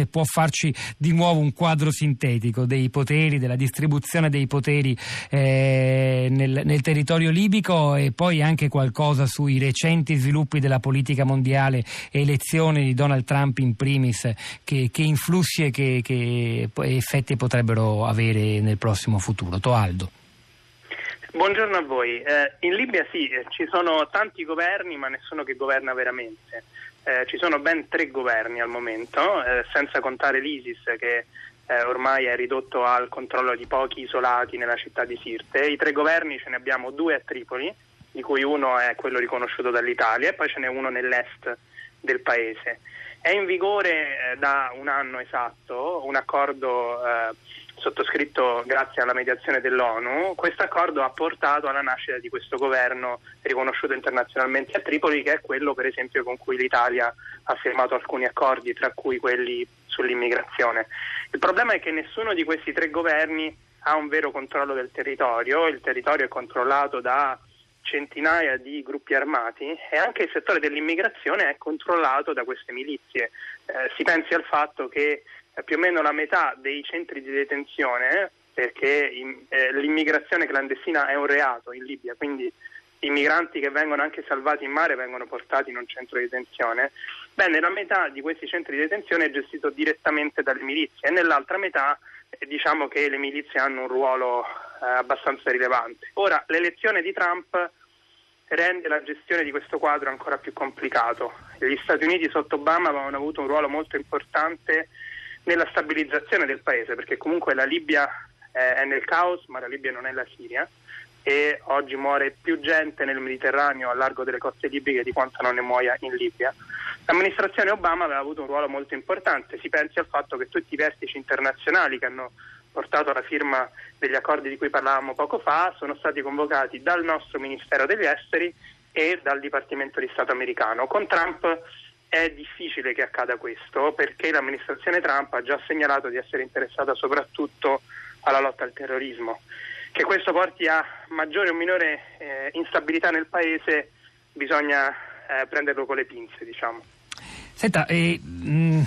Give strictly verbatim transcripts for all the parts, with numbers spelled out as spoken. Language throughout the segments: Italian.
se può farci di nuovo un quadro sintetico dei poteri, della distribuzione dei poteri eh, nel, nel territorio libico, e poi anche qualcosa sui recenti sviluppi della politica mondiale e elezioni di Donald Trump in primis, che, che influssi e che, che effetti potrebbero avere nel prossimo futuro. Toaldo. Buongiorno a voi. Eh, in Libia sì, eh, ci sono tanti governi, ma nessuno che governa veramente. Eh, ci sono ben tre governi al momento, eh, senza contare l'ISIS che eh, ormai è ridotto al controllo di pochi isolati nella città di Sirte. I tre governi ce ne abbiamo due a Tripoli, di cui uno è quello riconosciuto dall'Italia, e poi ce n'è uno nell'est del paese. È in vigore eh, da un anno esatto un accordo eh, sottoscritto grazie alla mediazione dell'ONU. Questo accordo ha portato alla nascita di questo governo riconosciuto internazionalmente a Tripoli, che è quello per esempio con cui l'Italia ha firmato alcuni accordi, tra cui quelli sull'immigrazione. Il problema è che nessuno di questi tre governi ha un vero controllo del territorio. Il territorio è controllato da centinaia di gruppi armati, e anche il settore dell'immigrazione è controllato da queste milizie. Eh, si pensi al fatto che più o meno la metà dei centri di detenzione, perché eh, l'immigrazione clandestina è un reato in Libia, quindi i migranti che vengono anche salvati in mare vengono portati in un centro di detenzione. Bene, la metà di questi centri di detenzione è gestito direttamente dalle milizie, e nell'altra metà eh, diciamo che le milizie hanno un ruolo eh, abbastanza rilevante. Ora, l'elezione di Trump rende la gestione di questo quadro ancora più complicato. Gli Stati Uniti sotto Obama avevano avuto un ruolo molto importante nella stabilizzazione del paese, perché comunque la Libia è nel caos, ma la Libia non è la Siria, e oggi muore più gente nel Mediterraneo a largo delle coste libiche di quanto non ne muoia in Libia. L'amministrazione Obama aveva avuto un ruolo molto importante. Si pensi al fatto che tutti i vertici internazionali che hanno portato alla firma degli accordi di cui parlavamo poco fa sono stati convocati dal nostro Ministero degli Esteri e dal Dipartimento di Stato americano. Con Trump è difficile che accada questo, perché l'amministrazione Trump ha già segnalato di essere interessata soprattutto alla lotta al terrorismo. Che questo porti a maggiore o minore eh, instabilità nel paese bisogna eh, prenderlo con le pinze, diciamo. Senta, eh, mh,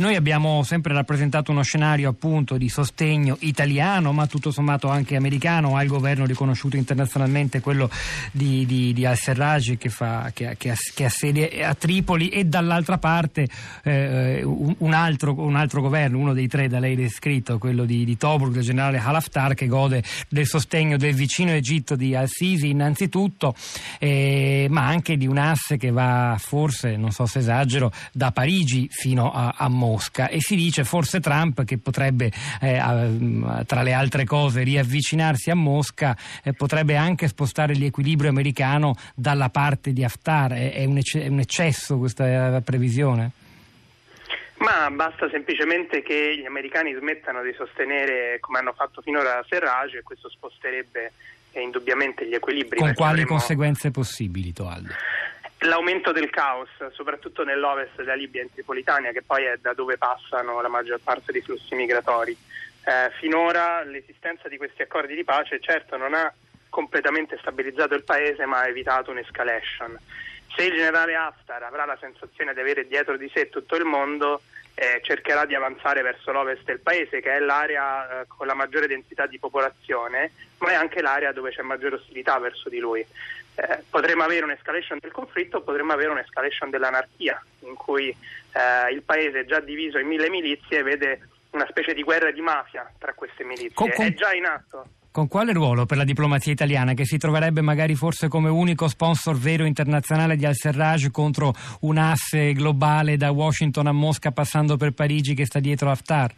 noi abbiamo sempre rappresentato uno scenario appunto di sostegno italiano, ma tutto sommato anche americano, al governo riconosciuto internazionalmente, quello di, di, di Al-Serraj che, fa, che, che, ha, che ha sede a Tripoli, e dall'altra parte eh, un, altro, un altro governo, uno dei tre da lei descritto, quello di, di Tobruk, del generale Haftar, che gode del sostegno del vicino Egitto di Al-Sisi innanzitutto, eh, ma anche di un asse che va, forse, non so se esagero, da Parigi fino a, a Mosca, e si dice forse Trump, che potrebbe eh, a, tra le altre cose riavvicinarsi a Mosca, eh, potrebbe anche spostare l'equilibrio americano dalla parte di Haftar. È, è, un, ecce, è un eccesso questa previsione? Ma basta semplicemente che gli americani smettano di sostenere, come hanno fatto finora, Al-Serraj, e questo sposterebbe eh, indubbiamente gli equilibri. Con quali avremo... conseguenze possibili, Toaldo? L'aumento del caos, soprattutto nell'ovest della Libia, in Tripolitania, che poi è da dove passano la maggior parte dei flussi migratori. Eh, finora l'esistenza di questi accordi di pace certo non ha completamente stabilizzato il paese, ma ha evitato un'escalation. Se il generale Haftar avrà la sensazione di avere dietro di sé tutto il mondo, eh, cercherà di avanzare verso l'ovest del paese, che è l'area eh, con la maggiore densità di popolazione, ma è anche l'area dove c'è maggiore ostilità verso di lui. Eh, potremmo avere un'escalation del conflitto, potremmo avere un'escalation dell'anarchia, in cui eh, il paese, già diviso in mille milizie, vede una specie di guerra di mafia tra queste milizie. Con, con, è già in atto. Con quale ruolo per la diplomazia italiana, che si troverebbe magari forse come unico sponsor vero internazionale di Al-Serraj, contro un asse globale da Washington a Mosca, passando per Parigi, che sta dietro Haftar?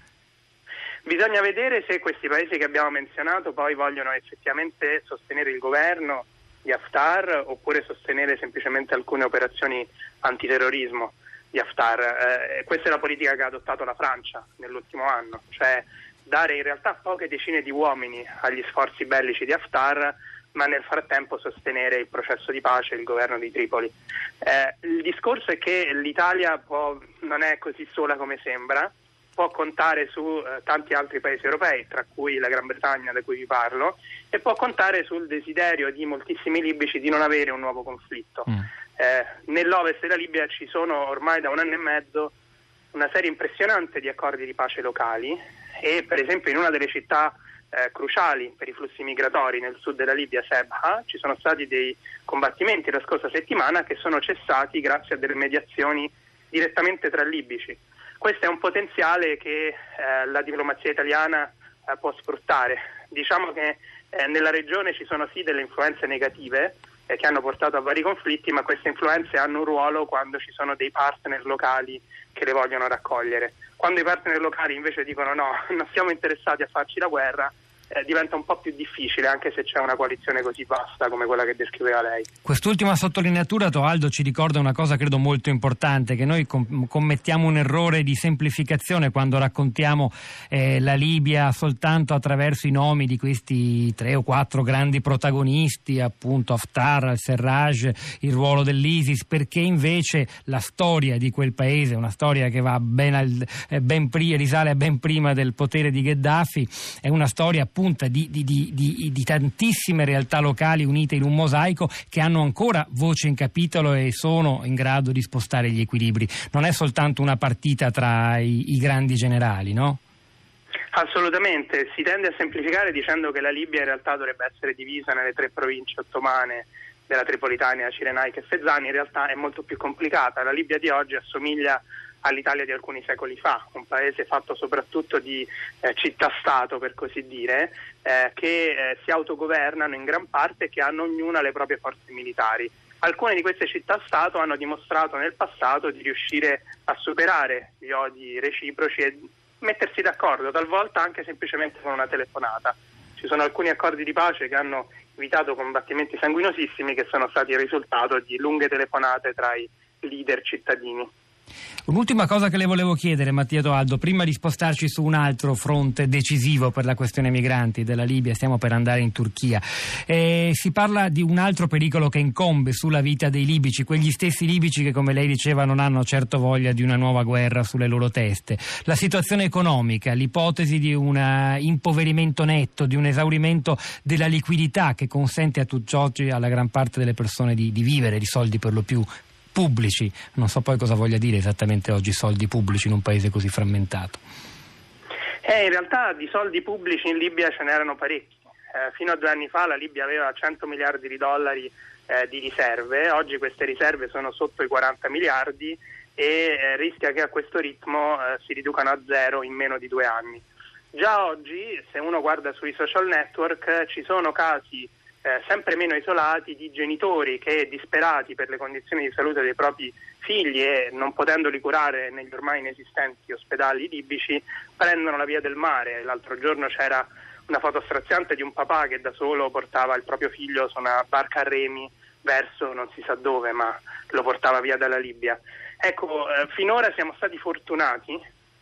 Bisogna vedere se questi paesi che abbiamo menzionato poi vogliono effettivamente sostenere il governo di Haftar, oppure sostenere semplicemente alcune operazioni antiterrorismo di Haftar. Eh, questa è la politica che ha adottato la Francia nell'ultimo anno, cioè dare in realtà poche decine di uomini agli sforzi bellici di Haftar, ma nel frattempo sostenere il processo di pace e il governo di Tripoli. Eh, il discorso è che l'Italia può, non è così sola come sembra, può contare su eh, tanti altri paesi europei, tra cui la Gran Bretagna da cui vi parlo, e può contare sul desiderio di moltissimi libici di non avere un nuovo conflitto. Mm. Eh, nell'ovest della Libia ci sono ormai da un anno e mezzo una serie impressionante di accordi di pace locali e, per esempio, in una delle città eh, cruciali per i flussi migratori nel sud della Libia, Sebha, ci sono stati dei combattimenti la scorsa settimana che sono cessati grazie a delle mediazioni direttamente tra libici. Questo è un potenziale che eh, la diplomazia italiana eh, può sfruttare. Diciamo che eh, nella regione ci sono sì delle influenze negative eh, che hanno portato a vari conflitti, ma queste influenze hanno un ruolo quando ci sono dei partner locali che le vogliono raccogliere. Quando i partner locali invece dicono no, non siamo interessati a farci la guerra, Eh, diventa un po' più difficile, anche se c'è una coalizione così vasta come quella che descriveva lei. Quest'ultima sottolineatura, Toaldo, ci ricorda una cosa credo molto importante, che noi com- commettiamo un errore di semplificazione quando raccontiamo eh, la Libia soltanto attraverso i nomi di questi tre o quattro grandi protagonisti, appunto Haftar, Al-Serraj, il ruolo dell'ISIS, perché invece la storia di quel paese, una storia che va ben al, eh, ben pri- risale a ben prima del potere di Gheddafi, è una storia punta di, di, di, di, di tantissime realtà locali unite in un mosaico che hanno ancora voce in capitolo e sono in grado di spostare gli equilibri. Non è soltanto una partita tra i, i grandi generali, no? Assolutamente, si tende a semplificare dicendo che la Libia in realtà dovrebbe essere divisa nelle tre province ottomane della Tripolitania, Cirenaica e Fezzani. In realtà è molto più complicata. La Libia di oggi assomiglia all'Italia di alcuni secoli fa, un paese fatto soprattutto di eh, città-stato, per così dire, eh, che eh, si autogovernano in gran parte e che hanno ognuna le proprie forze militari. Alcune di queste città-stato hanno dimostrato nel passato di riuscire a superare gli odi reciproci e mettersi d'accordo, talvolta anche semplicemente con una telefonata. Ci sono alcuni accordi di pace che hanno evitato combattimenti sanguinosissimi che sono stati il risultato di lunghe telefonate tra i leader cittadini. Un'ultima cosa che le volevo chiedere, Mattia Toaldo, prima di spostarci su un altro fronte decisivo per la questione migranti della Libia, stiamo per andare in Turchia. Eh, si parla di un altro pericolo che incombe sulla vita dei libici, quegli stessi libici che, come lei diceva, non hanno certo voglia di una nuova guerra sulle loro teste. La situazione economica, l'ipotesi di un impoverimento netto, di un esaurimento della liquidità che consente a tutti oggi alla gran parte delle persone di, di vivere, di soldi per lo più pubblici, non so poi cosa voglia dire esattamente oggi soldi pubblici in un paese così frammentato. Eh, in realtà di soldi pubblici in Libia ce n'erano parecchi. Eh, fino a due anni fa la Libia aveva cento miliardi di dollari eh, di riserve, oggi queste riserve sono sotto i quaranta miliardi e eh, rischia che a questo ritmo eh, si riducano a zero in meno di due anni. Già oggi, se uno guarda sui social network, eh, ci sono casi Eh, sempre meno isolati di genitori che, disperati per le condizioni di salute dei propri figli e non potendoli curare negli ormai inesistenti ospedali libici, prendono la via del mare. L'altro giorno c'era una foto straziante di un papà che da solo portava il proprio figlio su una barca a remi verso non si sa dove, ma lo portava via dalla Libia. Ecco, eh, finora siamo stati fortunati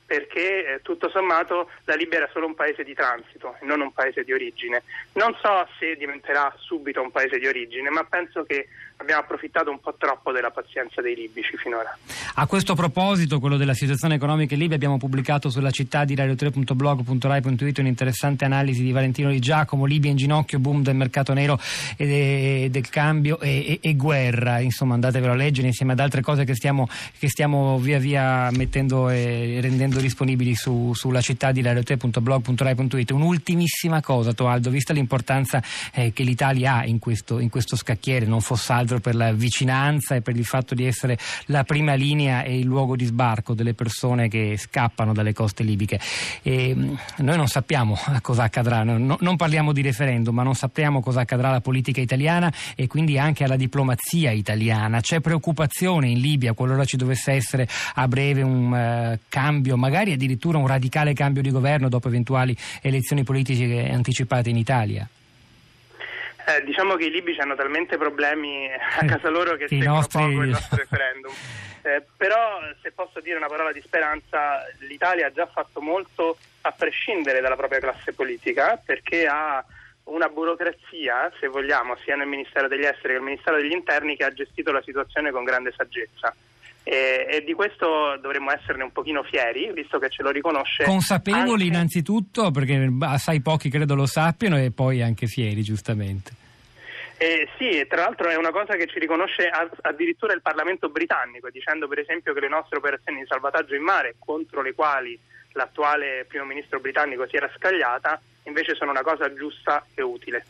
perché eh, tutto sommato la Libia era solo un paese di transito e non un paese di origine. Non so se diventerà subito un paese di origine, ma penso che abbiamo approfittato un po' troppo della pazienza dei libici finora. A questo proposito, quello della situazione economica in Libia, abbiamo pubblicato sulla città di radio tre punto blog punto rai punto it un'interessante analisi di Valentino Di Giacomo, Libia in ginocchio, boom del mercato nero e del cambio e, e, e guerra. Insomma, andatevelo a leggere insieme ad altre cose che stiamo, che stiamo via via mettendo e rendendo disponibili su, sulla città di radio tre punto blog punto rai punto it. Un'ultimissima cosa, Toaldo, vista l'importanza eh, che l'Italia ha in questo, in questo scacchiere, non fosse altro per la vicinanza e per il fatto di essere la prima linea e il luogo di sbarco delle persone che scappano dalle coste libiche. E noi non sappiamo cosa accadrà, no, non parliamo di referendum, ma non sappiamo cosa accadrà alla politica italiana e quindi anche alla diplomazia italiana. C'è preoccupazione in Libia qualora ci dovesse essere a breve un eh, cambio, magari addirittura un radicale cambio di governo dopo eventuali elezioni politiche anticipate in Italia? Eh, diciamo che i libici hanno talmente problemi a casa loro che seguono nostri... poco il nostro referendum. Eh, però, se posso dire una parola di speranza, l'Italia ha già fatto molto a prescindere dalla propria classe politica, perché ha una burocrazia, se vogliamo, sia nel Ministero degli Esteri che nel Ministero degli Interni, che ha gestito la situazione con grande saggezza. E, e di questo dovremmo esserne un pochino fieri, visto che ce lo riconosce. Consapevoli anche... innanzitutto, perché assai pochi credo lo sappiano, e poi anche fieri, giustamente. Eh, sì, e tra l'altro è una cosa che ci riconosce a, addirittura il Parlamento britannico, dicendo per esempio che le nostre operazioni di salvataggio in mare, contro le quali l'attuale primo ministro britannico si era scagliata, invece sono una cosa giusta e utile.